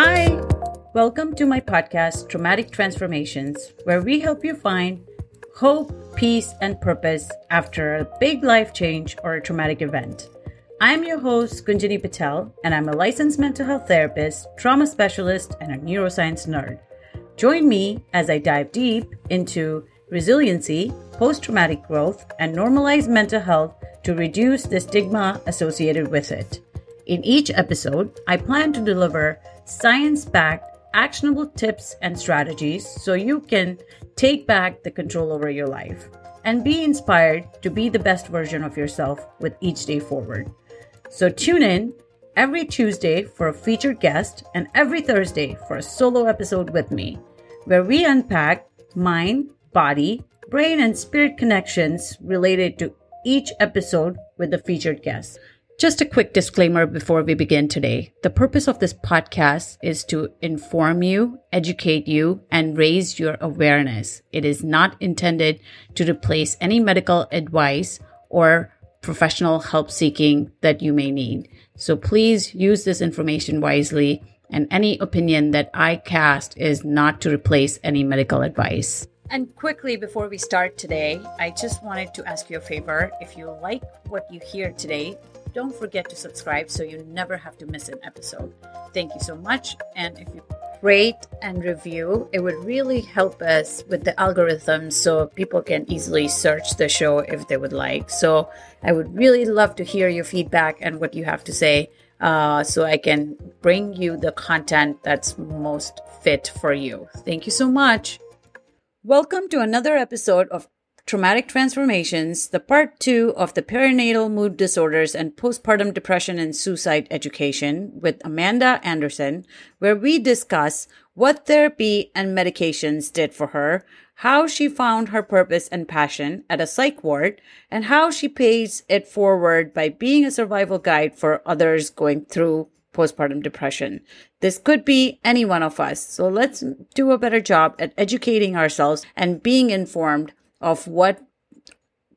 Hi! Welcome to my podcast, Traumatic Transformations, where we help you find hope, peace, and purpose after a big life change or a traumatic event. I'm your host, Gunjini Patel, and I'm a licensed mental health therapist, trauma specialist, and a neuroscience nerd. Join me as I dive deep into resiliency, post-traumatic growth, and normalize mental health to reduce the stigma associated with it. In each episode, I plan to deliver science-backed, actionable tips and strategies so you can take back the control over your life and be inspired to be the best version of yourself with each day forward. So tune in every Tuesday for a featured guest and every Thursday for a solo episode with me, where we unpack mind, body, brain, and spirit connections related to each episode with the featured guest. Just a quick disclaimer before we begin today. The purpose of this podcast is to inform you, educate you, and raise your awareness. It is not intended to replace any medical advice or professional help seeking that you may need. So please use this information wisely, and any opinion that I cast is not to replace any medical advice. And quickly, before we start today, I just wanted to ask you a favor. If you like what you hear today, don't forget to subscribe so you never have to miss an episode. Thank you so much. And if you rate and review, it would really help us with the algorithm so people can easily search the show if they would like. So I would really love to hear your feedback and what you have to say so I can bring you the content that's most fit for you. Thank you so much. Welcome to another episode of Traumatic Transformations, the part 2 of the Perinatal Mood Disorders and Postpartum Depression and Suicide Education with Amanda Anderson, where we discuss what therapy and medications did for her, how she found her purpose and passion at a psych ward, and how she pays it forward by being a survival guide for others going through postpartum depression. This could be any one of us. So let's do a better job at educating ourselves and being informed of what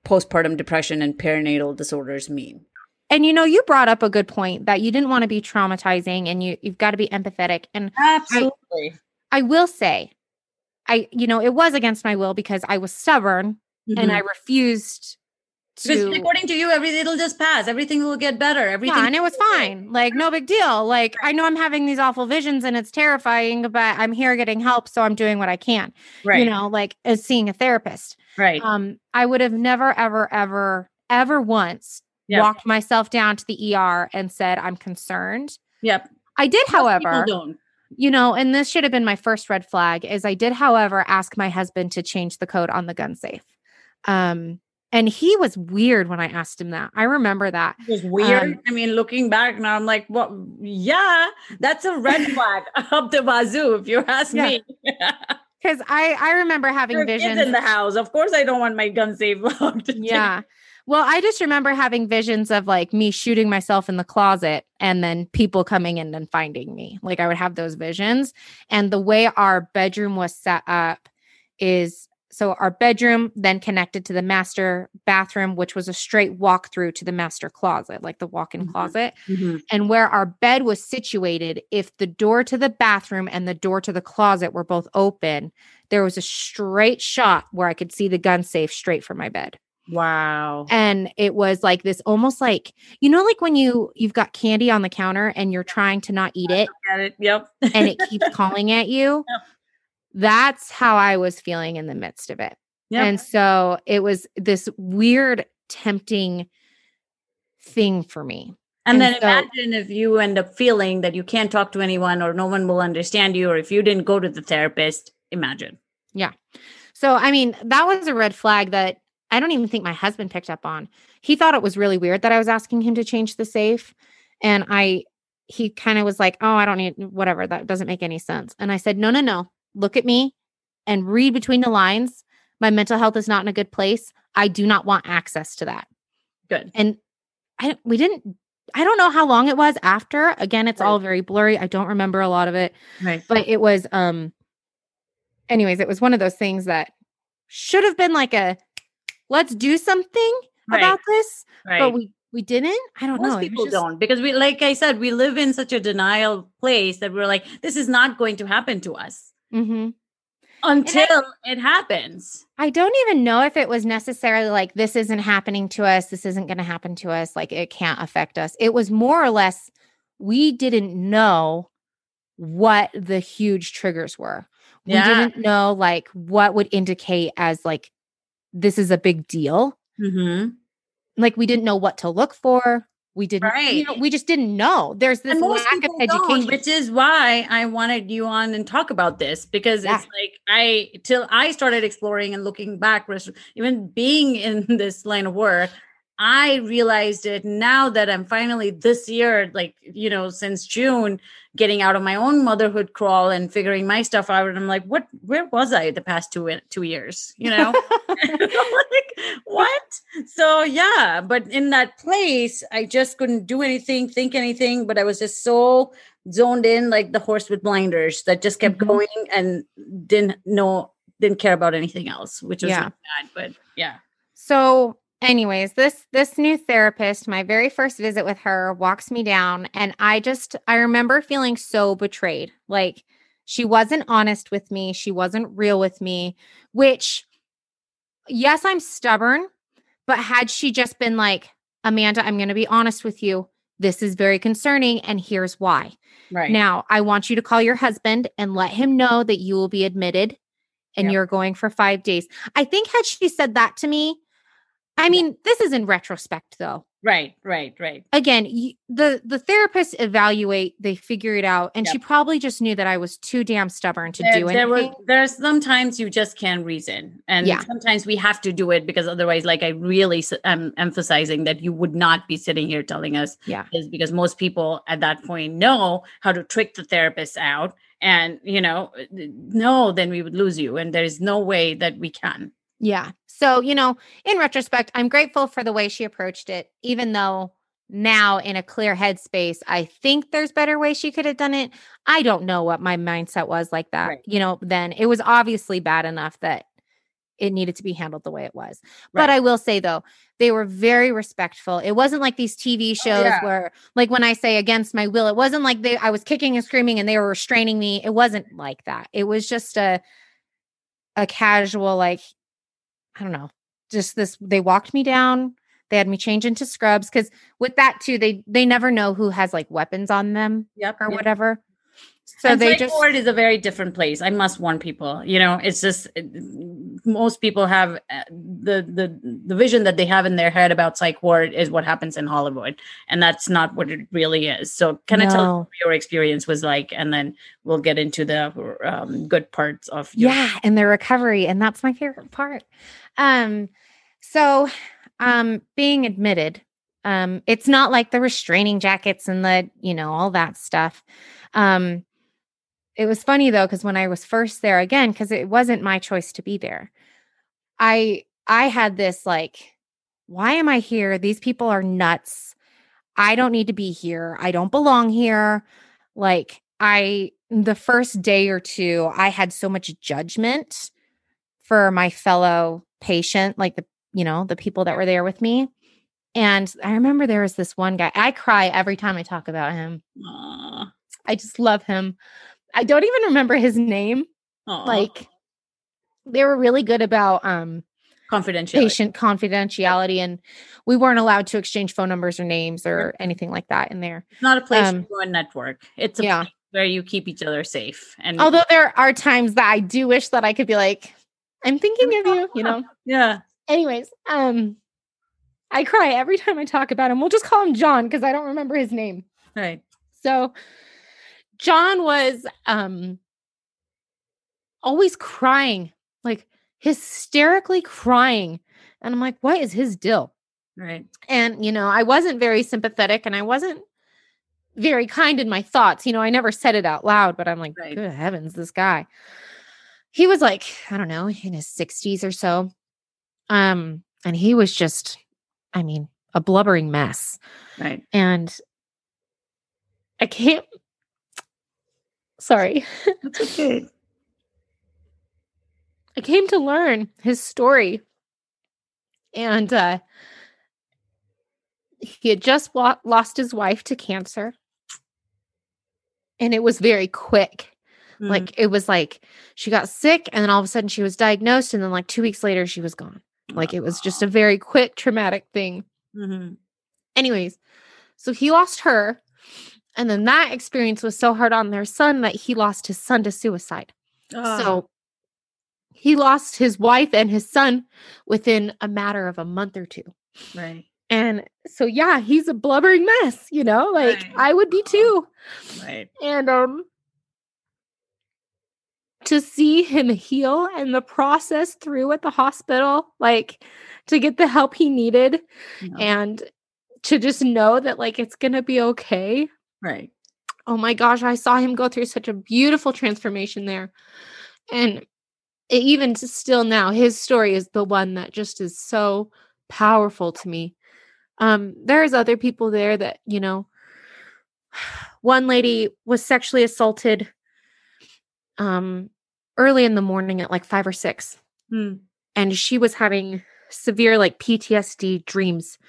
postpartum depression and perinatal disorders mean. And you know, you brought up a good point that you didn't want to be traumatizing and you've got to be empathetic. And absolutely, I will say, it was against my will because I was stubborn and I refused. Because according to you, it'll just pass. Everything will get better. Yeah, and it was fine. Like, no big deal. Like, I know I'm having these awful visions and it's terrifying, but I'm here getting help, so I'm doing what I can. Right. You know, like as seeing a therapist. Right. I would have never, ever, ever, ever once walked myself down to the ER and said, I'm concerned. Yep. I did, however, and this should have been my first red flag is I did, however, ask my husband to change the code on the gun safe. And he was weird when I asked him that. I remember that. It was weird. Looking back now, I'm like, well, yeah, that's a red flag up the wazoo, if you ask me. Because I remember having visions. Kids in the house. Of course, I don't want my gun safe locked. Yeah. Well, I just remember having visions of like me shooting myself in the closet and then people coming in and finding me. Like I would have those visions. And the way our bedroom was set up is... So our bedroom then connected to the master bathroom, which was a straight walk through to the master closet, like the walk-in closet. Mm-hmm. And where our bed was situated, if the door to the bathroom and the door to the closet were both open, there was a straight shot where I could see the gun safe straight from my bed. Wow. And it was like this almost like, like when you've got candy on the counter and you're trying to not eat it. Yep. And it keeps calling at you. Yep. That's how I was feeling in the midst of it. Yep. And so it was this weird, tempting thing for me. And then so, imagine if you end up feeling that you can't talk to anyone or no one will understand you, or if you didn't go to the therapist, imagine. Yeah. So, that was a red flag that I don't even think my husband picked up on. He thought it was really weird that I was asking him to change the safe. And he kind of was like, oh, I don't need whatever. That doesn't make any sense. And I said, no. Look at me and read between the lines. My mental health is not in a good place. I do not want access to that. Good. And I don't know how long it was after. Again, it's all very blurry. I don't remember a lot of it, but it was, it was one of those things that should have been like a, let's do something about this, but we We didn't? I don't know. Most people don't, because we, like I said, we live in such a denial place that we're like, this is not going to happen to us until it happens. I don't even know if it was necessarily like, this isn't happening to us. This isn't going to happen to us. Like, it can't affect us. It was more or less, we didn't know what the huge triggers were. We didn't know like what would indicate as like, this is a big deal. Mm-hmm. Like, we didn't know what to look for. We didn't, you know, we just didn't know. There's this lack of education, which is why I wanted you on and talk about this, because it's like, till I started exploring and looking back, even being in this line of work, I realized it now that I'm finally this year, like, you know, since June, getting out of my own motherhood crawl and figuring my stuff out. And I'm like, what, where was I the past two years? You know, like, what? So, yeah. But in that place, I just couldn't do anything, think anything, but I was just so zoned in like the horse with blinders that just kept going and didn't care about anything else, which was bad, but So anyways, this new therapist, my very first visit with her, walks me down, and I remember feeling so betrayed. Like, she wasn't honest with me. She wasn't real with me, which, yes, I'm stubborn, but had she just been like, Amanda, I'm going to be honest with you. This is very concerning, and here's why. Right. Now, I want you to call your husband and let him know that you will be admitted and you're going for 5 days. I think had she said that to me, I mean, this is in retrospect, though. Right. Again, the therapists evaluate, they figure it out, and she probably just knew that I was too damn stubborn to do anything. There's sometimes you just can't reason, and sometimes we have to do it, because otherwise, like, I really am emphasizing that you would not be sitting here telling us is because most people at that point know how to trick the therapist out, and, you know, no, then we would lose you, and there is no way that we can. Yeah. So, you know, in retrospect, I'm grateful for the way she approached it, even though now in a clear headspace, I think there's better way she could have done it. I don't know what my mindset was like that, you know, then it was obviously bad enough that it needed to be handled the way it was. Right. But I will say, though, they were very respectful. It wasn't like these TV shows where, like, when I say against my will, it wasn't like I was kicking and screaming and they were restraining me. It wasn't like that. It was just a casual, like, I don't know, just this, they walked me down. They had me change into scrubs. 'Cause with that too, they never know who has like weapons on them or whatever. So and they just, ward is a very different place. I must warn people, you know, it's just, most people have the vision that they have in their head about psych ward is what happens in Hollywood. And that's not what it really is. So can I tell what your experience was like, and then we'll get into the good parts of your and the recovery. And that's my favorite part. So being admitted, it's not like the restraining jackets and the, you know, all that stuff. It was funny, though, because when I was first there, again, because it wasn't my choice to be there, I had this like, why am I here? These people are nuts. I don't need to be here. I don't belong here. Like, the first day or two, I had so much judgment for my fellow patient, like the people that were there with me. And I remember there was this one guy, I cry every time I talk about him. Aww. I just love him. I don't even remember his name. Aww. Like, they were really good about patient confidentiality, and we weren't allowed to exchange phone numbers or names or anything like that in there. It's not a place you go and network. It's a place where you keep each other safe. And although there are times that I do wish that I could be like, I'm thinking of you, you know? Yeah. Anyways, I cry every time I talk about him. We'll just call him John, because I don't remember his name. All right. So John was always crying, like hysterically crying. And I'm like, what is his deal? Right. And, you know, I wasn't very sympathetic, and I wasn't very kind in my thoughts. You know, I never said it out loud, but I'm like, good heavens, this guy. He was like, I don't know, in his 60s or so. And he was just, I mean, a blubbering mess. Right. And I can't, sorry. That's okay. I came to learn his story, and He had just lost his wife to cancer. And it was very quick. Mm-hmm. Like, it was like she got sick and then all of a sudden she was diagnosed. And then like 2 weeks later, she was gone. Like, it was just a very quick traumatic thing. Mm-hmm. Anyways, so he lost her. And then that experience was so hard on their son that he lost his son to suicide. Oh. So he lost his wife and his son within a matter of a month or two. Right. And so, yeah, he's a blubbering mess, you know, like right. I would be too. Right. And to see him heal and the process through at the hospital, like to get the help he needed and to just know that like, it's going to be okay. Right. Oh my gosh. I saw him go through such a beautiful transformation there. And even still now, his story is the one that just is so powerful to me. There's other people there that, you know, one lady was sexually assaulted early in the morning at like 5 or 6. Mm. And she was having severe like PTSD dreams.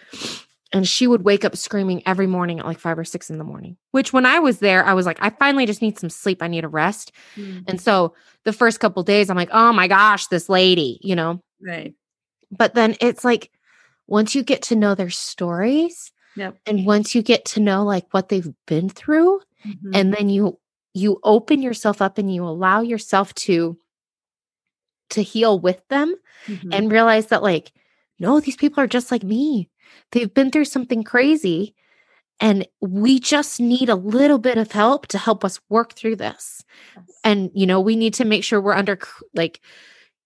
And she would wake up screaming every morning at like 5 or 6 in the morning, which when I was there, I was like, I finally just need some sleep. I need a rest. Mm. And so the first couple of days I'm like, oh my gosh, this lady, you know? Right. But then it's like, once you get to know their stories and once you get to know like what they've been through and then you open yourself up and you allow yourself to heal with them and realize that like, no, these people are just like me. They've been through something crazy and we just need a little bit of help to help us work through this. Yes. And, you know, we need to make sure we're under like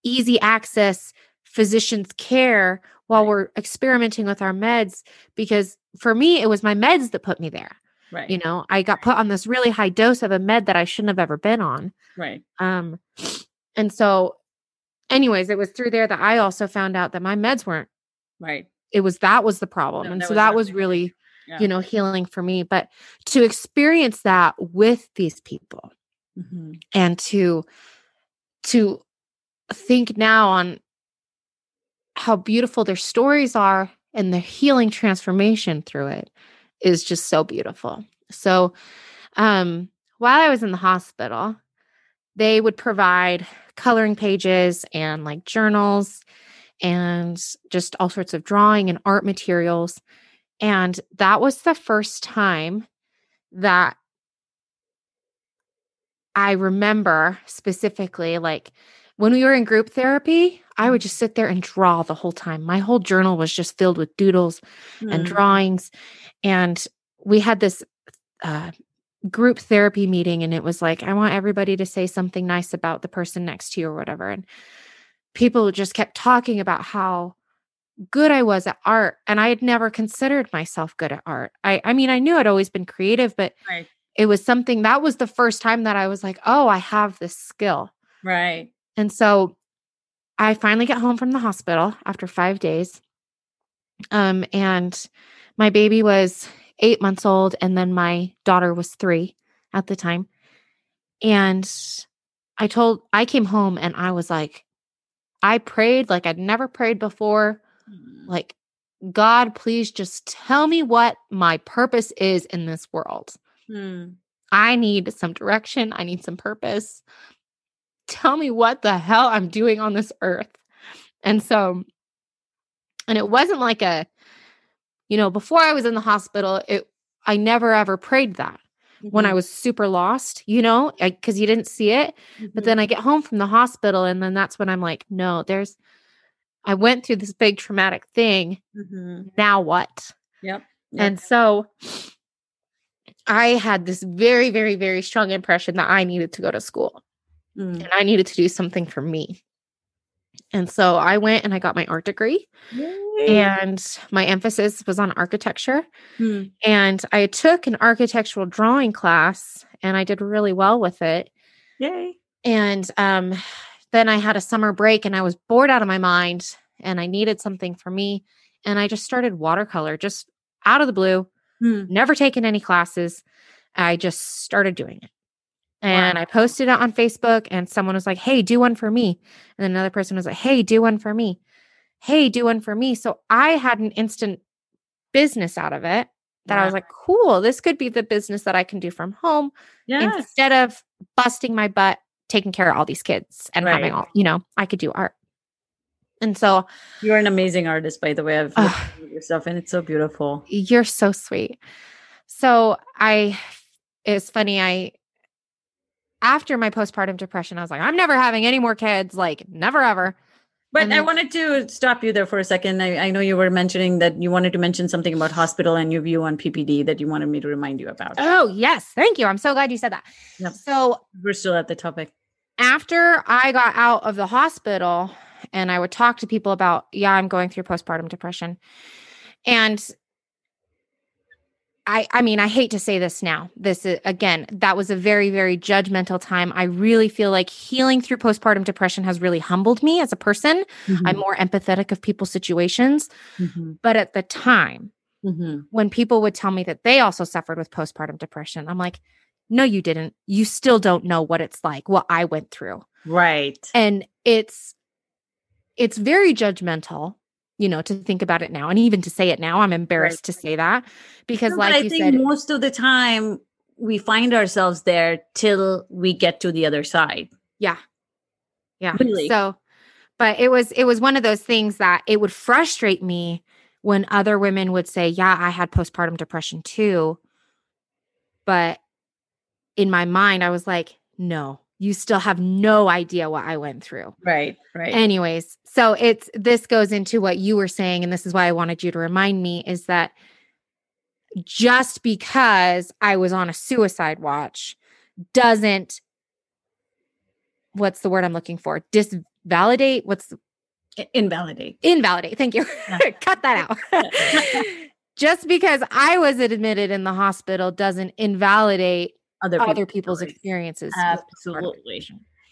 easy access physician's care while we're experimenting with our meds, because for me, it was my meds that put me there. Right. You know, I got put on this really high dose of a med that I shouldn't have ever been on. Right. And so anyways, it was through there that I also found out that my meds weren't right. It was, that was the problem. No, and so that was really, you know, healing for me, but to experience that with these people and to think now on how beautiful their stories are and their healing transformation through it is just so beautiful. So, while I was in the hospital, they would provide coloring pages and like journals and just all sorts of drawing and art materials. And that was the first time that I remember specifically, like when we were in group therapy, I would just sit there and draw the whole time. My whole journal was just filled with doodles and drawings. And we had this group therapy meeting and it was like, I want everybody to say something nice about the person next to you or whatever. And people just kept talking about how good I was at art. And I had never considered myself good at art. I mean, I knew I'd always been creative, but it was something that was the first time that I was like, oh, I have this skill. Right. And so I finally get home from the hospital after 5 days. And my baby was 8 months old. And then my daughter was 3 at the time. And I came home and I was like, I prayed like I'd never prayed before. Like, God, please just tell me what my purpose is in this world. I need some direction. I need some purpose. Tell me what the hell I'm doing on this earth. And so, and it wasn't like before I was in the hospital, I never ever prayed that when I was super lost, you know, because you didn't see it. But then I get home from the hospital and then that's when I'm like, no, I went through this big traumatic thing. Now what? Yep. And so I had this very, very, very strong impression that I needed to go to school. And I needed to do something for me. And so I went and I got my art degree. Yay. And my emphasis was on architecture. And I took an architectural drawing class and I did really well with it. Yay. And then I had a summer break and I was bored out of my mind and I needed something for me. And I just started watercolor just out of the blue, never taken any classes. I just started doing it. And I posted it on Facebook and someone was like, hey, do one for me. And then another person was like, hey, do one for me. Hey, do one for me. So I had an instant business out of it that I was like, cool, this could be the business that I can do from home instead of busting my butt, taking care of all these kids and having all, you know, I could do art. And so you're an amazing artist, by the way. I've looked at yourself and it's so beautiful. You're so sweet. So it's funny. After my postpartum depression, I was like, I'm never having any more kids, like never, ever. But I wanted to stop you there for a second. I know you were mentioning that you wanted to mention something about hospital and your view on PPD that you wanted me to remind you about. Oh, yes. Thank you. I'm so glad you said that. Yep. So we're still at the topic. After I got out of the hospital and I would talk to people about, I'm going through postpartum depression. And I mean, I hate to say this now. This is, again, that was a very, very judgmental time. I really feel like healing through postpartum depression has really humbled me as a person. Mm-hmm. I'm more empathetic of people's situations. Mm-hmm. But at the time, when people would tell me that they also suffered with postpartum depression, I'm like, no, you didn't. You still don't know what it's like, what I went through. Right. And it's very judgmental, you know, to think about it now. And even to say it now, I'm embarrassed to say that because I think most of the time we find ourselves there till we get to the other side. Yeah. Yeah. Really? So, but it was one of those things that it would frustrate me when other women would say, I had postpartum depression too. But in my mind, I was like, no, you still have no idea what I went through. Right, right. Anyways, so this goes into what you were saying, and this is why I wanted you to remind me, is that just because I was on a suicide watch doesn't, what's the word I'm looking for? Disvalidate? Invalidate. Invalidate. Thank you. Yeah. Cut that out. Just because I was admitted in the hospital doesn't invalidate other people's experiences. Absolutely.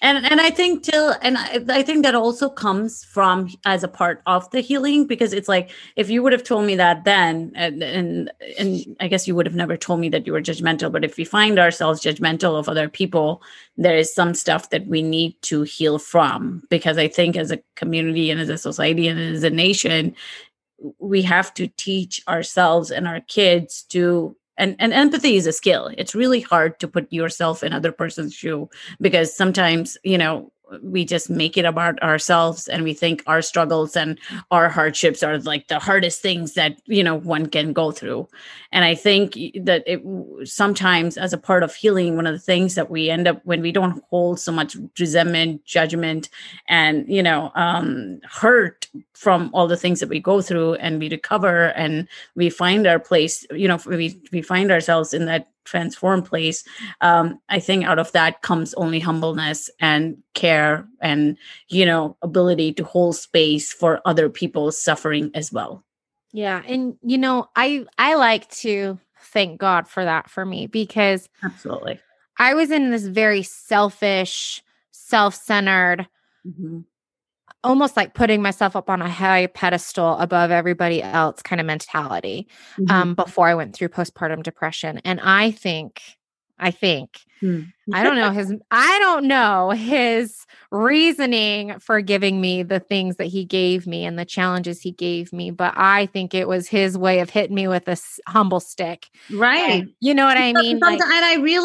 And I think I think that also comes from as a part of the healing, because it's like, if you would have told me that then, and I guess you would have never told me that you were judgmental, but if we find ourselves judgmental of other people, there is some stuff that we need to heal from, because I think as a community and as a society and as a nation, we have to teach ourselves and our kids to. And empathy is a skill. It's really hard to put yourself in other person's shoe, because sometimes, you know, we just make it about ourselves and we think our struggles and our hardships are like the hardest things that, you know, one can go through. And I think that sometimes as a part of healing, one of the things that we end up when we don't hold so much resentment, judgment, and, you know, hurt from all the things that we go through, and we recover and we find our place, you know, we find ourselves in that transformed place. I think out of that comes only humbleness and care and, you know, ability to hold space for other people's suffering as well. Yeah. And, you know, I like to thank God for that for me, because absolutely, I was in this very selfish, self-centered, almost like putting myself up on a high pedestal above everybody else kind of mentality, before I went through postpartum depression. And I think, I don't know his reasoning for giving me the things that he gave me and the challenges he gave me, but I think it was his way of hitting me with a humble stick. Right. And, you know what I mean? And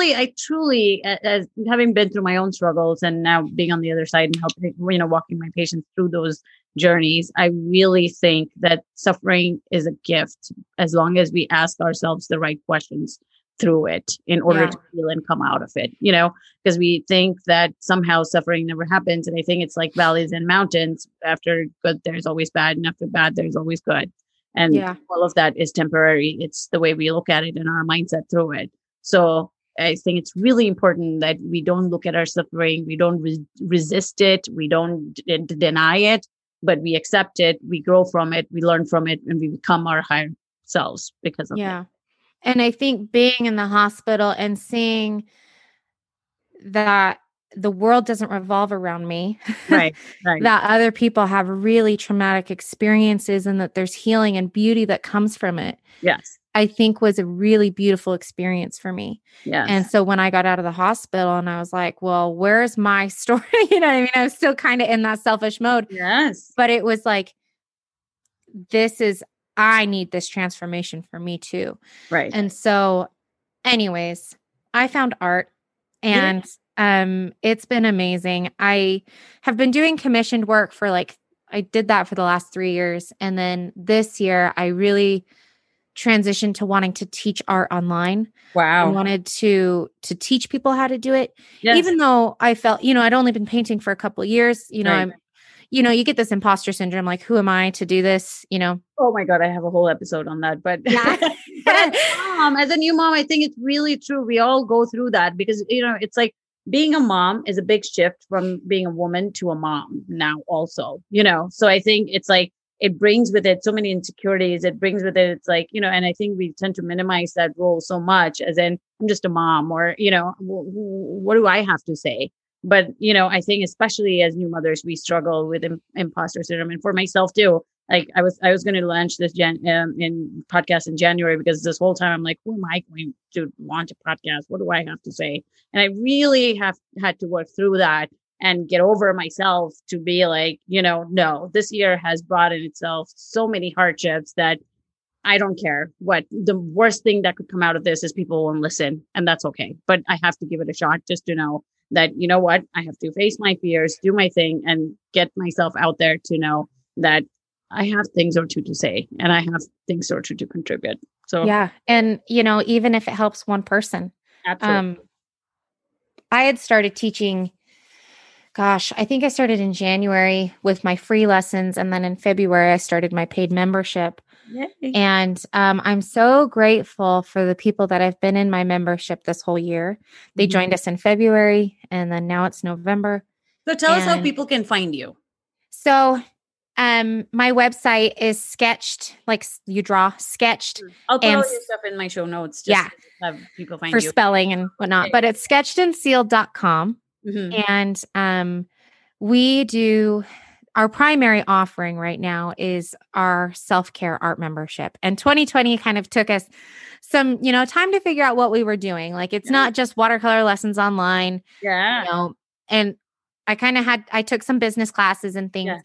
I truly, as having been through my own struggles and now being on the other side and helping, you know, walking my patients through those journeys, I really think that suffering is a gift as long as we ask ourselves the right questions through it in order to heal and come out of it, you know, because we think that somehow suffering never happens. And I think it's like valleys and mountains. After good, there's always bad. And after bad, there's always good. And all of that is temporary. It's the way we look at it and our mindset through it. So I think it's really important that we don't look at our suffering. We don't resist it. We don't deny it, but we accept it. We grow from it. We learn from it, and we become our higher selves because of it. And I think being in the hospital and seeing that the world doesn't revolve around me, right. that other people have really traumatic experiences and that there's healing and beauty that comes from it. Yes. I think was a really beautiful experience for me. Yes. And so when I got out of the hospital and I was like, well, where's my story? You know what I mean? I was still kind of in that selfish mode. Yes. But it was like, this is I need this transformation for me too. Right. And so anyways, I found art and it's been amazing. I have been doing commissioned work for I did that for the last 3 years. And then this year I really transitioned to wanting to teach art online. Wow. I wanted to teach people how to do it. Yes. Even though I felt, I'd only been painting for a couple of years, right. You get this imposter syndrome, like, who am I to do this? Oh my God, I have a whole episode on that. But as a new mom, I think it's really true. We all go through that because, it's like being a mom is a big shift from being a woman to a mom now also, so I think it's like, it brings with it so many insecurities. It brings with it, it's like, and I think we tend to minimize that role so much as in I'm just a mom or, what do I have to say? But, I think especially as new mothers, we struggle with imposter syndrome. And for myself too, like I was going to launch this podcast in January because this whole time I'm like, who am I going to launch a podcast? What do I have to say? And I really have had to work through that and get over myself to be like, no, this year has brought in itself so many hardships that I don't care what the worst thing that could come out of this is people won't listen. And that's okay. But I have to give it a shot just to know that, you know what, I have to face my fears, do my thing and get myself out there to know that I have things or two to say and I have things or two to contribute. So yeah. And, even if it helps one person. Absolutely. I had started teaching, gosh, I think I started in January with my free lessons. And then in February, I started my paid membership. Yay. And I'm so grateful for the people that have been in my membership this whole year. They joined us in February and then now it's November. So tell us how people can find you. So my website is sketched, like you draw, sketched. I'll put all your stuff in my show notes. Just to have people find you. For spelling and whatnot. Okay. But it's sketchedandsealed.com. Mm-hmm. And we do our primary offering right now is our self-care art membership. And 2020 kind of took us some, time to figure out what we were doing. Like it's not just watercolor lessons online. Yeah. And I took some business classes and things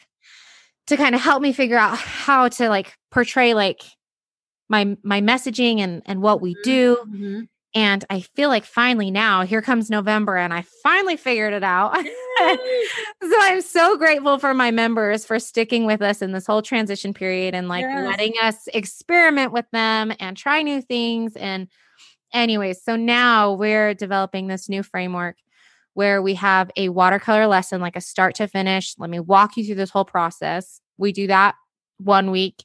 to kind of help me figure out how to portray my messaging and what we do. Mm-hmm. And I feel like finally now, here comes November and I finally figured it out. So I'm so grateful for my members for sticking with us in this whole transition period and letting us experiment with them and try new things. And anyways, so now we're developing this new framework where we have a watercolor lesson, like a start to finish. Let me walk you through this whole process. We do that 1 week.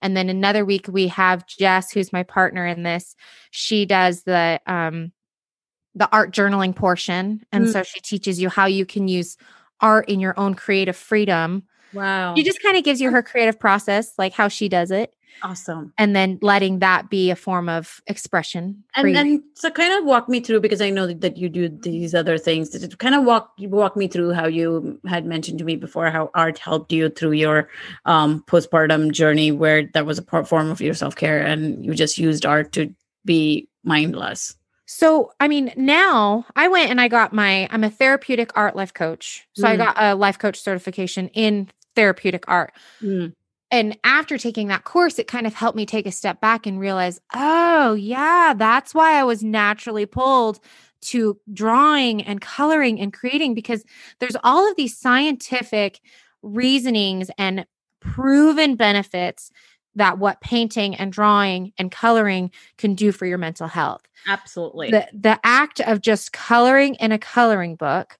And then another week we have Jess, who's my partner in this. She does the art journaling portion. And so she teaches you how you can use art in your own creative freedom. Wow. She just kind of gives you her creative process, like how she does it. Awesome. And then letting that be a form of expression. And then, so kind of walk me through, because I know that you do these other things, kind of walk me through how you had mentioned to me before, how art helped you through your postpartum journey where that was a form of your self-care and you just used art to be mindless. So, now I went and I got I'm a therapeutic art life coach. So I got a life coach certification in therapeutic art. And after taking that course, it kind of helped me take a step back and realize, oh yeah, that's why I was naturally pulled to drawing and coloring and creating, because there's all of these scientific reasonings and proven benefits that what painting and drawing and coloring can do for your mental health. Absolutely. The act of just coloring in a coloring book,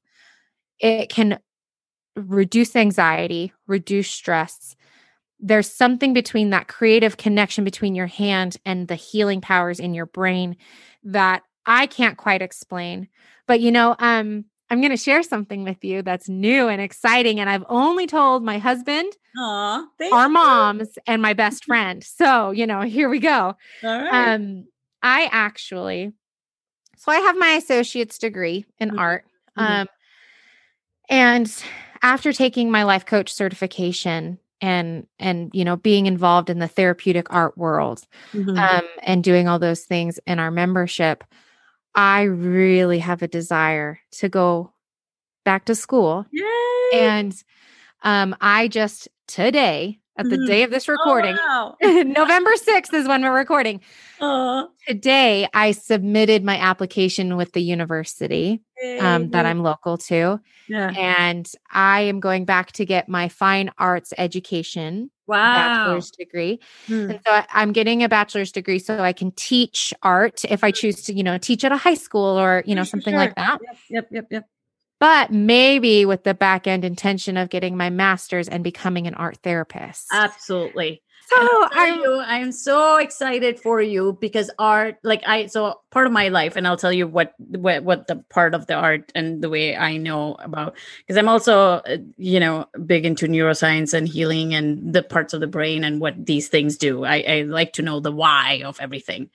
it can reduce anxiety, reduce stress. There's something between that creative connection between your hand and the healing powers in your brain that I can't quite explain. But, I'm going to share something with you that's new and exciting. And I've only told my husband, our moms, and my best friend. So, here we go. All right. I have my associate's degree in art. And after taking my life coach certification, and being involved in the therapeutic art world, and doing all those things in our membership, I really have a desire to go back to school. Yay! And I just today at the day of this recording. Oh, wow. November 6th is when we're recording. Today, I submitted my application with the university that I'm local to. Yeah. And I am going back to get my fine arts education bachelor's degree. And so I'm getting a bachelor's degree so I can teach art if I choose to, you know, teach at a high school or, you know, something like that. Yep. But maybe with the back end intention of getting my master's and becoming an art therapist. Absolutely. So I'm so excited for you because art, like so part of my life, and I'll tell you what the part of the art and the way I know about, because I'm also, you know, big into neuroscience and healing and the parts of the brain and what these things do. I like to know the why of everything.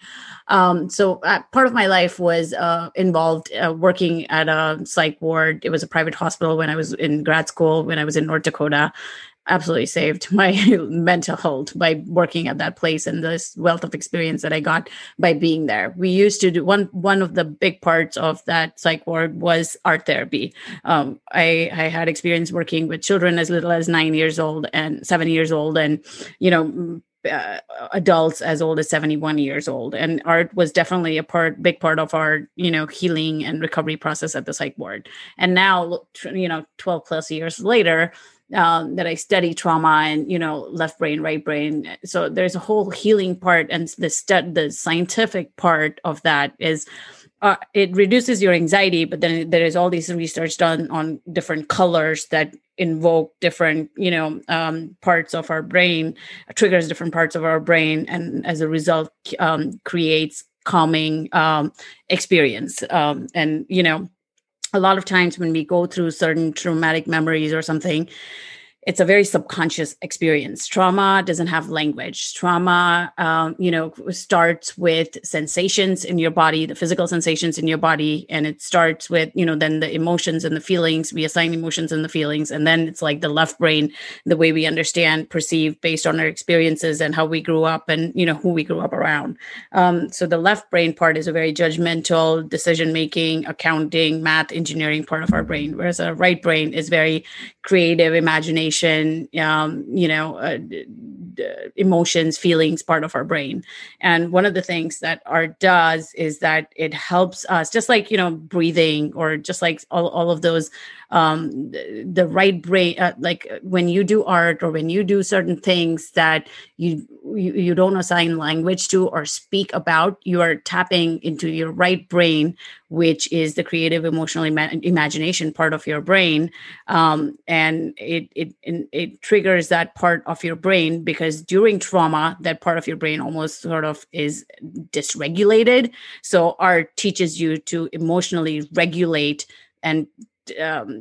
So part of my life was involved working at a psych ward. It was a private hospital when I was in grad school, when I was in North Dakota. Absolutely saved my mental health by working at that place and this wealth of experience that I got by being there. We used to do one of the big parts of that psych ward was art therapy. I had experience working with children as little as 9 years old and 7 years old, and you know, adults as old as 71 years old. And art was definitely a big part of our, you know, healing and recovery process at the psych ward. And now, you know, 12 plus years later. That I study trauma and, you know, left brain, right brain. So there's a whole healing part. And the scientific part of that is it reduces your anxiety, but then there is all these research done on different colors that invoke different, you know, parts of our brain, triggers different parts of our brain. And as a result, creates calming experience. And, you know, a lot of times when we go through certain traumatic memories or something, it's a very subconscious experience. Trauma doesn't have language. Trauma, you know, starts with sensations in your body, the physical sensations in your body. And it starts with, you know, then the emotions and the feelings. We assign emotions and the feelings. And then it's like the left brain, the way we understand, perceive based on our experiences and how we grew up and, you know, who we grew up around. So the left brain part is a very judgmental, decision-making, accounting, math, engineering part of our brain. Whereas our right brain is very creative, imagination, you know, emotions, feelings, part of our brain. And one of the things that art does is that it helps us, just like, you know, breathing or just like all of those, the right brain, like when you do art or when you do certain things that you don't assign language to or speak about, you are tapping into your right brain, which is the creative, emotional imagination part of your brain. And it triggers that part of your brain because during trauma, that part of your brain almost sort of is dysregulated. So art teaches you to emotionally regulate and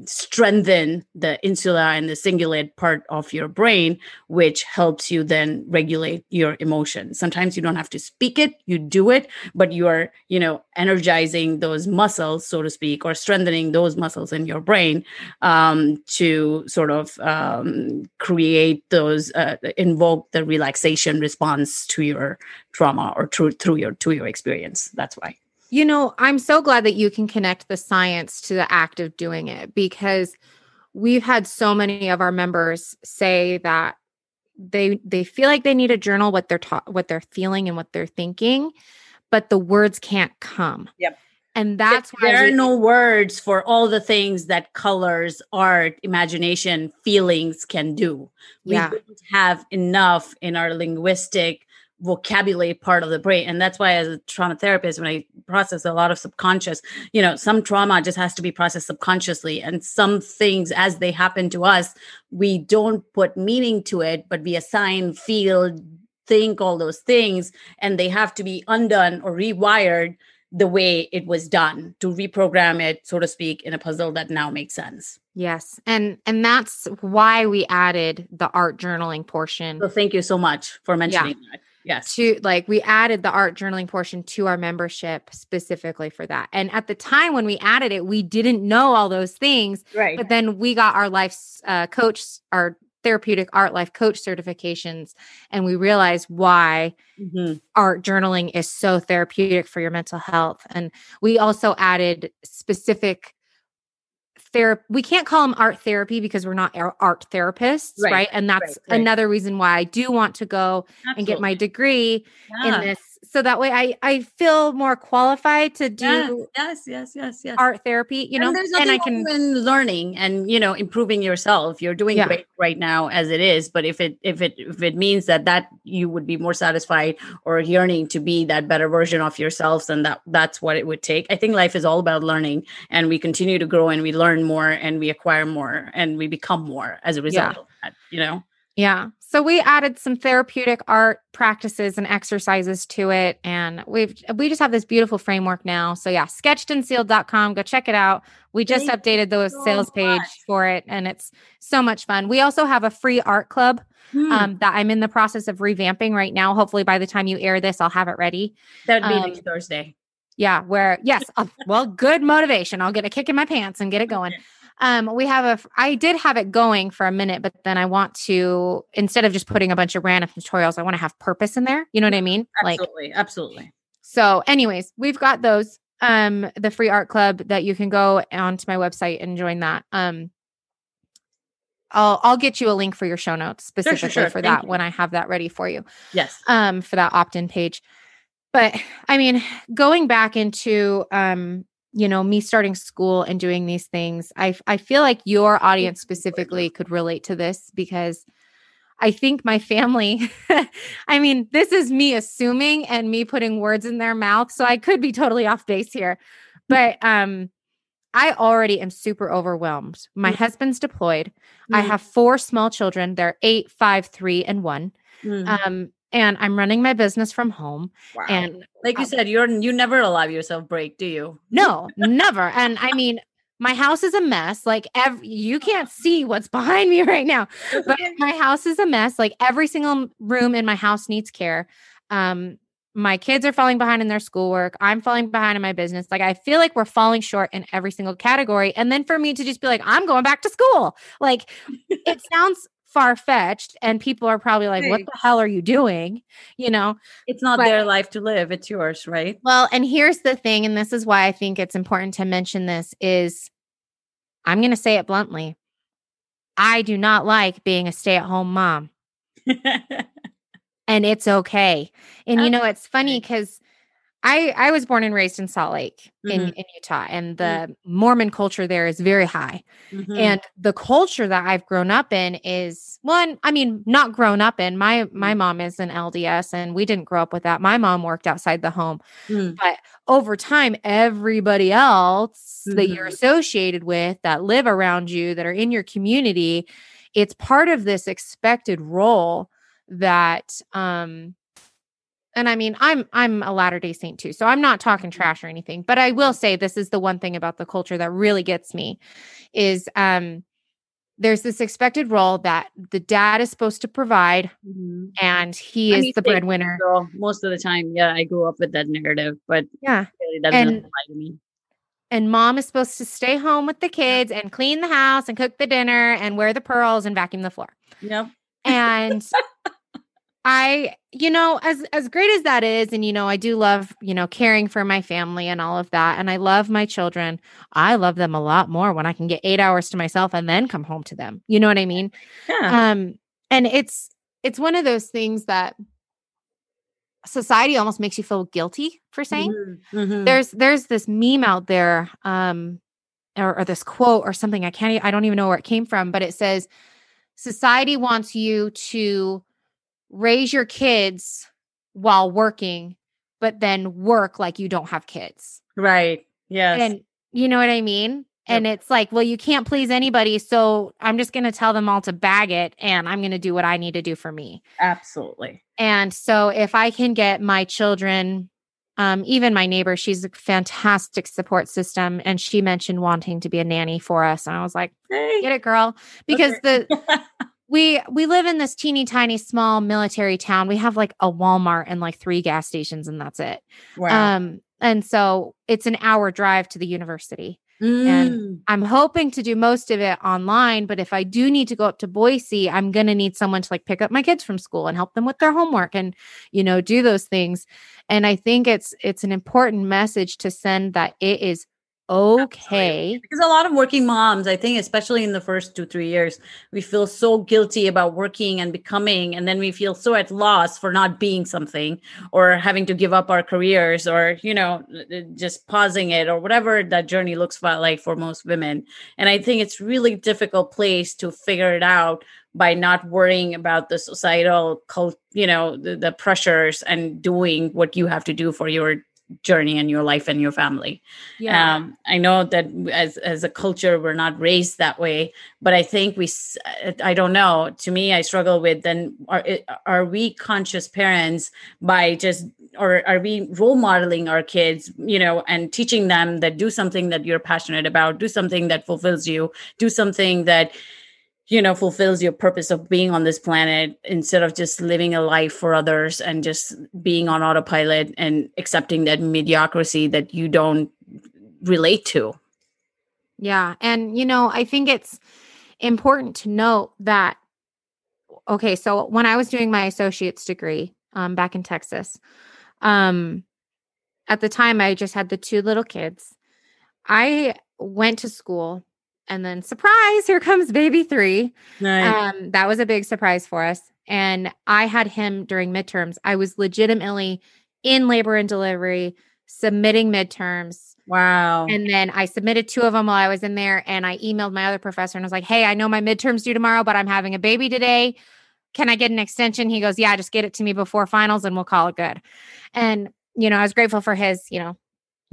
strengthen the insula and the cingulate part of your brain, which helps you then regulate your emotions. Sometimes you don't have to speak it, you do it, but you are, you know, energizing those muscles, so to speak, or strengthening those muscles in your brain to sort of create those, invoke the relaxation response to your trauma or through your experience. That's why. You know, I'm so glad that you can connect the science to the act of doing it, because we've had so many of our members say that they feel like they need to journal what they're feeling and what they're thinking, but the words can't come. Yep. And that's why there are no words for all the things that colors, art, imagination, feelings can do. Yeah. We don't have enough in our linguistic vocabulary part of the brain. And that's why as a trauma therapist, when I process a lot of subconscious, you know, some trauma just has to be processed subconsciously. And some things as they happen to us, we don't put meaning to it, but we assign, feel, think, all those things, and they have to be undone or rewired the way it was done to reprogram it, so to speak, in a puzzle that now makes sense. Yes. And that's why we added the art journaling portion. So thank you so much for mentioning that. Yes. We added the art journaling portion to our membership specifically for that. And at the time when we added it, we didn't know all those things. Right. But then we got our our therapeutic art life coach certifications, and we realized why art journaling is so therapeutic for your mental health. And we also added specific therapy. We can't call them art therapy because we're not art therapists. Right. And that's another reason why I do want to go and get my degree in this. So that way I feel more qualified to do art therapy, you know, and, I can learning and, you know, improving yourself. You're doing great right now as it is, but if it means that you would be more satisfied or yearning to be that better version of yourself, then that's what it would take. I think life is all about learning, and we continue to grow and we learn more and we acquire more and we become more as a result of that, you know? Yeah. So we added some therapeutic art practices and exercises to it. And we just have this beautiful framework now. So yeah, sketchedandsealed.com. Go check it out. We just updated the sales page for it, and it's so much fun. We also have a free art club that I'm in the process of revamping right now. Hopefully by the time you air this, I'll have it ready. That would be next Thursday. Yeah. Good motivation. I'll get a kick in my pants and get it going. I did have it going for a minute, but then I want to, instead of just putting a bunch of random tutorials, I want to have purpose in there. You know what I mean? Absolutely. So anyways, we've got those, the free art club that you can go onto my website and join that. I'll get you a link for your show notes specifically for that when I have that ready for you. Yes. For that opt-in page. But I mean, going back into, you know, me starting school and doing these things, I feel like your audience specifically could relate to this, because I think my family, I mean, this is me assuming and me putting words in their mouth, so I could be totally off base here, but, I already am super overwhelmed. My husband's deployed. I have 4 small children. They're 8, 5, 3, and 1. And I'm running my business from home. Wow. And like you said, you never allow yourself break, do you? No, never. And I mean, my house is a mess. Like you can't see what's behind me right now, but my house is a mess. Like every single room in my house needs care. My kids are falling behind in their schoolwork. I'm falling behind in my business. Like I feel like we're falling short in every single category. And then for me to just be like, I'm going back to school. Like it sounds far-fetched, and people are probably like, what the hell are you doing? You know, it's not their life to live. It's yours, right? Well, and here's the thing, and this is why I think it's important to mention this, is I'm going to say it bluntly. I do not like being a stay-at-home mom. And it's okay. And you know, it's funny because I was born and raised in Salt Lake in Utah, and the Mormon culture there is very high. And the culture that I've grown up in is one, I mean, not grown up in. My mom is an LDS, and we didn't grow up with that. My mom worked outside the home, but over time, everybody else that you're associated with, that live around you, that are in your community, it's part of this expected role that, and I mean, I'm a Latter-day Saint too, so I'm not talking trash or anything, but I will say this is the one thing about the culture that really gets me is there's this expected role that the dad is supposed to provide, and he is the breadwinner. Most of the time, I grew up with that narrative, but really that doesn't apply to me. And mom is supposed to stay home with the kids and clean the house and cook the dinner and wear the pearls and vacuum the floor. Yep. And I, you know, as great as that is, and, you know, I do love, you know, caring for my family and all of that. And I love my children. I love them a lot more when I can get 8 hours to myself and then come home to them. You know what I mean? Yeah. And it's one of those things that society almost makes you feel guilty for saying. There's this meme out there, or this quote or something. I don't even know where it came from, but it says, society wants you to raise your kids while working, but then work like you don't have kids. Right. Yes. And you know what I mean? Yep. And it's like, well, you can't please anybody. So I'm just going to tell them all to bag it, and I'm going to do what I need to do for me. Absolutely. And so if I can get my children, even my neighbor, she's a fantastic support system. And she mentioned wanting to be a nanny for us. And I was like, get it, girl. Because We live in this teeny tiny small military town. We have like a Walmart and like 3 gas stations, and that's it. Wow. And so it's an hour drive to the university, and I'm hoping to do most of it online. But if I do need to go up to Boise, I'm going to need someone to like pick up my kids from school and help them with their homework and, you know, do those things. And I think it's an important message to send that it is Okay. Because a lot of working moms, I think, especially in the first 2-3 years, we feel so guilty about working and becoming, and then we feel so at loss for not being something or having to give up our careers or, you know, just pausing it or whatever that journey looks like for most women. And I think it's really difficult place to figure it out by not worrying about the societal cult, you know, the pressures and doing what you have to do for your journey and your life and your family. Yeah. I know that as a culture, we're not raised that way, but I think I don't know, to me, I struggle with then are we conscious parents by just, or are we role modeling our kids, you know, and teaching them that do something that you're passionate about, do something that fulfills you, do something that, you know, fulfills your purpose of being on this planet instead of just living a life for others and just being on autopilot and accepting that mediocrity that you don't relate to. Yeah. And, you know, I think it's important to note that, okay, so when I was doing my associate's degree back in Texas, at the time I just had the 2 little kids. I went to school. And then surprise, here comes baby 3. Nice. That was a big surprise for us. And I had him during midterms. I was legitimately in labor and delivery, submitting midterms. Wow. And then I submitted 2 of them while I was in there. And I emailed my other professor and I was like, hey, I know my midterm's due tomorrow, but I'm having a baby today. Can I get an extension? He goes, yeah, just get it to me before finals and we'll call it good. And, you know, I was grateful for his, you know,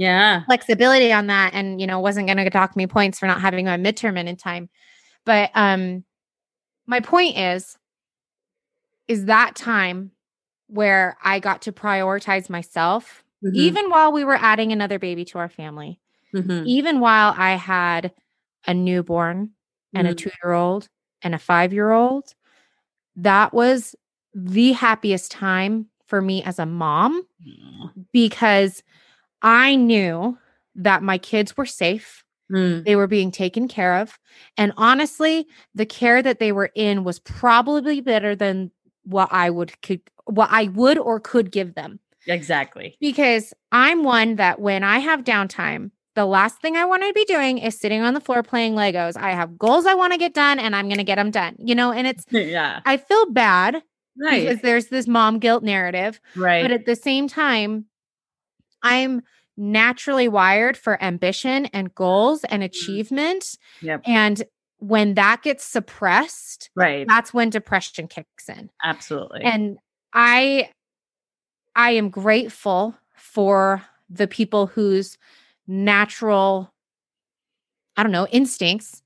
yeah, flexibility on that. And, you know, wasn't going to dock me points for not having my midterm in time. But my point is that time where I got to prioritize myself, mm-hmm. even while we were adding another baby to our family, mm-hmm. even while I had a newborn and mm-hmm. a 2-year-old and a 5-year-old, that was the happiest time for me as a mom because I knew that my kids were safe. Mm. They were being taken care of. And honestly, the care that they were in was probably better than what I would or could give them. Exactly. Because I'm one that when I have downtime, the last thing I want to be doing is sitting on the floor playing Legos. I have goals I want to get done and I'm going to get them done, you know, and it's, yeah. I feel bad right. because there's this mom guilt narrative, right? But at the same time, I'm naturally wired for ambition and goals and achievement. Yep. And when that gets suppressed, right. that's when depression kicks in. Absolutely. And I am grateful for the people whose natural, I don't know, instincts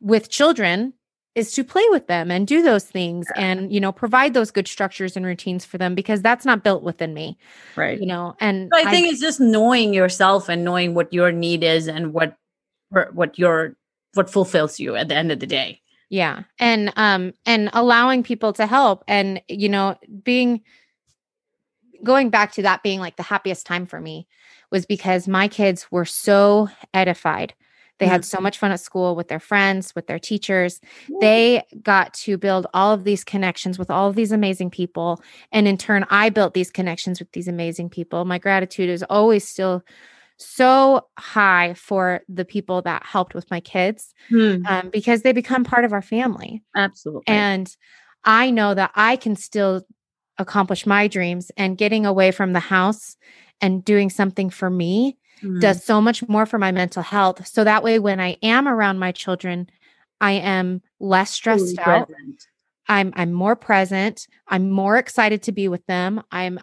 with children is to play with them and do those things yeah. and, you know, provide those good structures and routines for them because that's not built within me. Right. You know, and so I think it's just knowing yourself and knowing what your need is and what fulfills you at the end of the day. Yeah. And allowing people to help and, you know, going back to that being like the happiest time for me was because my kids were so edified. They had so much fun at school with their friends, with their teachers. They got to build all of these connections with all of these amazing people. And in turn, I built these connections with these amazing people. My gratitude is always still so high for the people that helped with my kids because they become part of our family. Absolutely. And I know that I can still accomplish my dreams, and getting away from the house and doing something for me does so much more for my mental health. So that way, when I am around my children, I am less stressed out. I'm more present. I'm more excited to be with them. I'm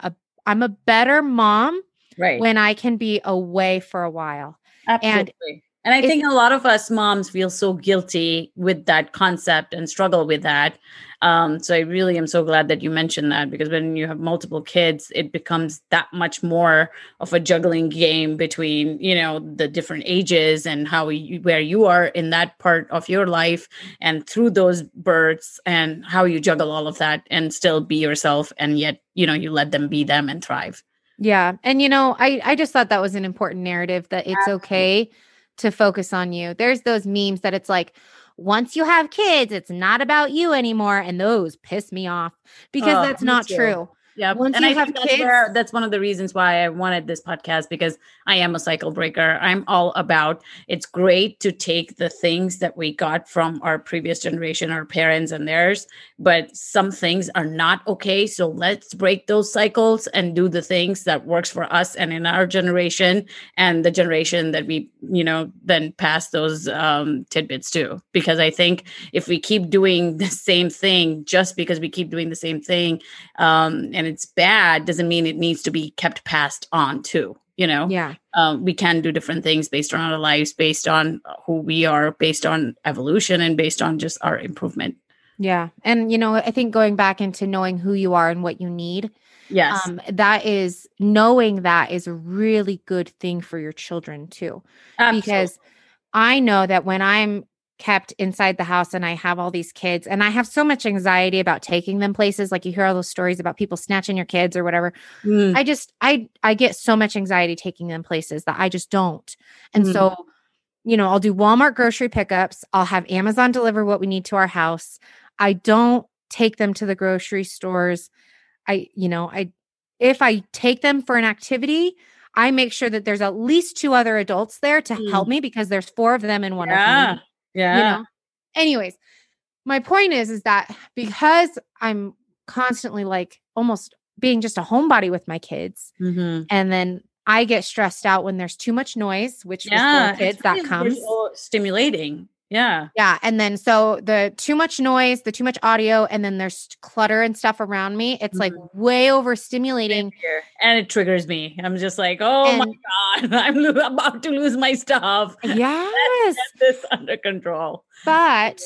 a better mom right. when I can be away for a while. Absolutely. And I think a lot of us moms feel so guilty with that concept and struggle with that. So I really am so glad that you mentioned that, because when you have multiple kids, it becomes that much more of a juggling game between, you know, the different ages and where you are in that part of your life and through those births and how you juggle all of that and still be yourself. And yet, you know, you let them be them and thrive. Yeah. And, you know, I just thought that was an important narrative, that it's okay to focus on you. There's those memes that it's like, once you have kids, it's not about you anymore. And those piss me off because that's not true. Yeah. And I think that's one of the reasons why I wanted this podcast, because I am a cycle breaker. I'm all about, it's great to take the things that we got from our previous generation, our parents and theirs, but some things are not okay. So let's break those cycles and do the things that works for us and in our generation and the generation that we, you know, then pass those tidbits to. Because I think if we keep doing the same thing, just because we keep doing the same thing, and it's bad, doesn't mean it needs to be kept passed on to, you know? Yeah. We can do different things based on our lives, based on who we are, based on evolution, and based on just our improvement. Yeah. And, you know, I think going back into knowing who you are and what you need. Yes. That is, knowing that is a really good thing for your children too. Absolutely. Because I know that when I'm kept inside the house and I have all these kids and I have so much anxiety about taking them places. Like, you hear all those stories about people snatching your kids or whatever. Mm. I get so much anxiety taking them places that I just don't. And so, you know, I'll do Walmart grocery pickups. I'll have Amazon deliver what we need to our house. I don't take them to the grocery stores. If I take them for an activity, I make sure that there's at least 2 other adults there to help me, because there's 4 of them in one of me. Yeah. You know? Anyways, my point is that because I'm constantly like almost being just a homebody with my kids, and then I get stressed out when there's too much noise, which is for kids, that comes stimulating. Yeah. Yeah. And then, so the too much noise, the too much audio, and then there's clutter and stuff around me. It's like way overstimulating. And it triggers me. I'm just like, my God, I'm about to lose my stuff. Yes. Get this under control. But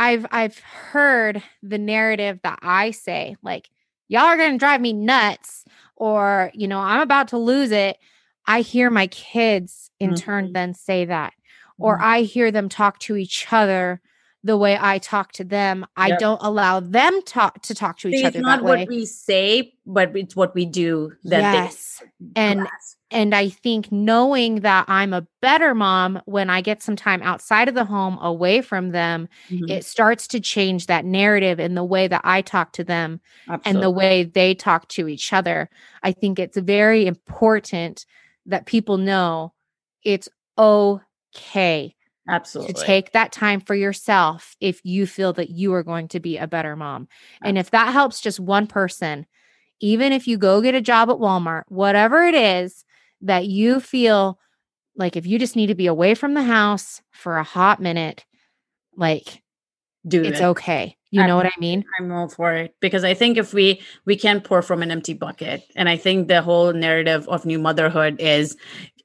I've heard the narrative that I say, like, y'all are going to drive me nuts, or, you know, I'm about to lose it. I hear my kids in turn then say that. Or I hear them talk to each other the way I talk to them. I don't allow them to talk to each other that way. It's not what we say, but it's what we do. Yes. And I think knowing that I'm a better mom when I get some time outside of the home, away from them, it starts to change that narrative in the way that I talk to them and the way they talk to each other. I think it's very important that people know it's okay. Absolutely. To take that time for yourself if you feel that you are going to be a better mom. Absolutely. And if that helps just one person, even if you go get a job at Walmart, whatever it is that you feel like, if you just need to be away from the house for a hot minute, like, do it. It's okay. You know what I mean? I'm all for it, because I think if we can't pour from an empty bucket. And I think the whole narrative of new motherhood is,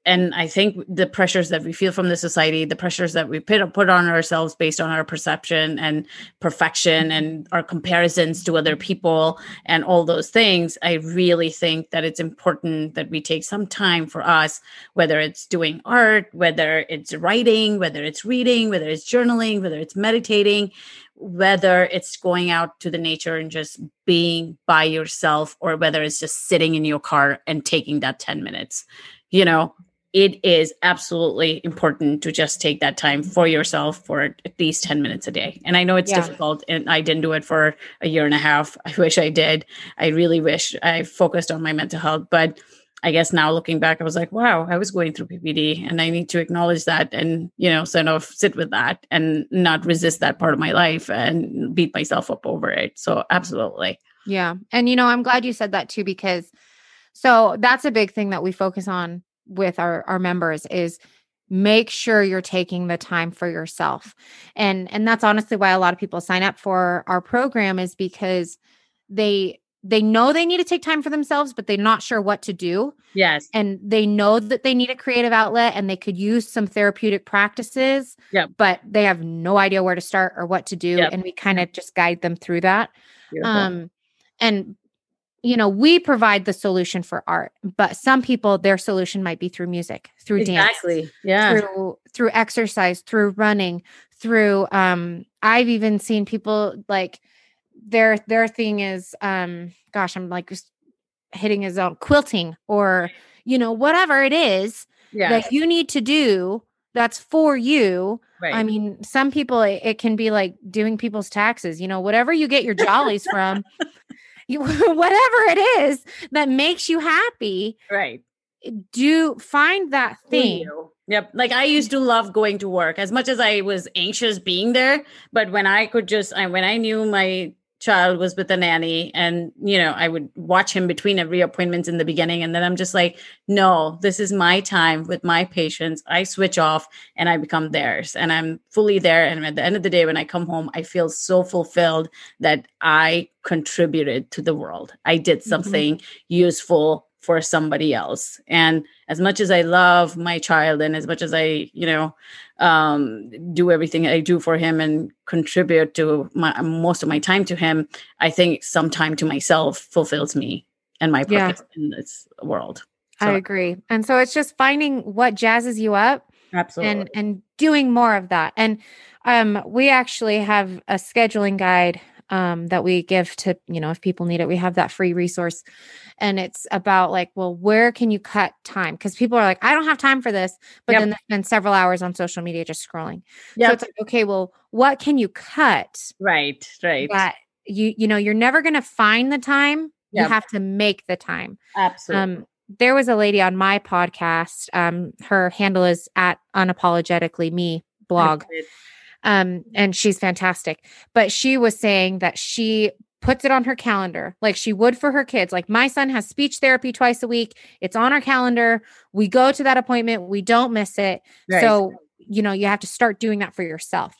and I think the pressures that we feel from the society, the pressures that we put on ourselves based on our perception and perfection and our comparisons to other people and all those things, I really think that it's important that we take some time for us, whether it's doing art, whether it's writing, whether it's reading, whether it's journaling, whether it's meditating, whether it's going out to the nature and just being by yourself, or whether it's just sitting in your car and taking that 10 minutes, you know. It is absolutely important to just take that time for yourself for at least 10 minutes a day. And I know it's difficult, and I didn't do it for a year and a half. I wish I did. I really wish I focused on my mental health. But I guess now looking back, I was like, wow, I was going through PPD, and I need to acknowledge that and, you know, sort of sit with that and not resist that part of my life and beat myself up over it. So absolutely. Yeah. And, you know, I'm glad you said that too, because so that's a big thing that we focus on with our members, is make sure you're taking the time for yourself. And that's honestly why a lot of people sign up for our program, is because they know they need to take time for themselves, but they're not sure what to do. Yes. And they know that they need a creative outlet and they could use some therapeutic practices, but they have no idea where to start or what to do. Yep. And we kind of just guide them through that. Beautiful. And you know, we provide the solution for art, but some people, their solution might be through music, through dance, through exercise, through running, through, I've even seen people like their thing is, gosh, I'm like just hitting his own quilting, or, you know, whatever it is that you need to do that's for you. Right. I mean, some people, it can be like doing people's taxes, you know, whatever you get your jollies from. whatever it is that makes you happy. Right. Do find that thing. Yep. Like I used to love going to work as much as I was anxious being there. But when I could just, when I knew my child was with a nanny and, you know, I would watch him between every appointment in the beginning. And then I'm just like, no, this is my time with my patients. I switch off and I become theirs and I'm fully there. And at the end of the day, when I come home, I feel so fulfilled that I contributed to the world. I did something useful for somebody else. And as much as I love my child and as much as I, do everything I do for him and contribute to most of my time to him, I think some time to myself fulfills me and my purpose in this world. So, I agree. And so it's just finding what jazzes you up. Absolutely. And doing more of that. And we actually have a scheduling guide that we give to, if people need it, we have that free resource. And it's about like, well, where can you cut time? Because people are like, I don't have time for this, but then they spend several hours on social media just scrolling. Yep. So it's like, okay, well, what can you cut? Right, right. But you're never going to find the time. Yep. You have to make the time. Absolutely. There was a lady on my podcast. Her handle is at unapologetically me blog. And she's fantastic, but she was saying that she puts it on her calendar like she would for her kids. Like my son has speech therapy twice a week. It's on our calendar. We go to that appointment. We don't miss it. Right. So, you have to start doing that for yourself.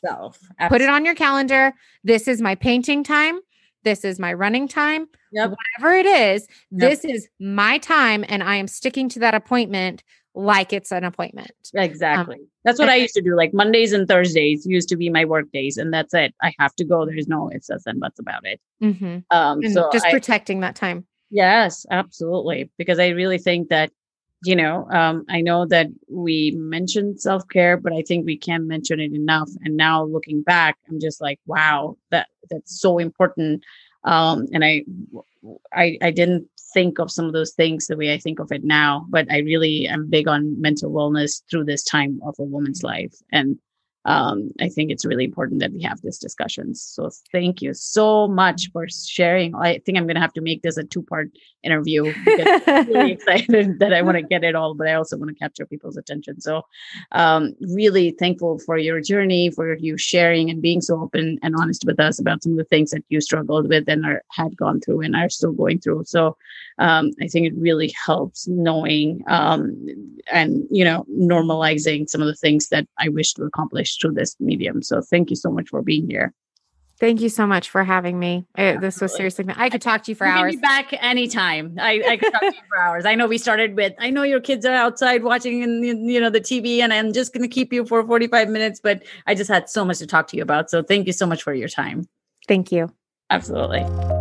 Put it on your calendar. This is my painting time. This is my running time, whatever it is. Yep. This is my time. And I am sticking to that appointment like it's an appointment. Exactly. That's what I used to do. Like Mondays and Thursdays used to be my work days and that's it. I have to go. There's no ifs, ands, and buts about it. Mm-hmm. So just protecting that time. Yes, absolutely. Because I really think that, I know that we mentioned self-care, but I think we can't mention it enough. And now looking back, I'm just like, wow, that's so important. And I didn't think of some of those things the way I think of it now, but I really am big on mental wellness through this time of a woman's life. And I think it's really important that we have these discussions. So thank you so much for sharing. I think I'm going to have to make this a 2-part interview because I'm really excited that I want to get it all, but I also want to capture people's attention. So really thankful for your journey, for you sharing and being so open and honest with us about some of the things that you struggled with and had gone through and are still going through. So I think it really helps knowing and normalizing some of the things that I wish to accomplish through this medium. So thank you so much for being here. Thank you so much for having me. This was seriously, I could talk to you for hours. You can be back anytime. I could talk to you for hours. I know we started with, I know your kids are outside watching the TV and I'm just going to keep you for 45 minutes, but I just had so much to talk to you about. So thank you so much for your time. Thank you. Absolutely.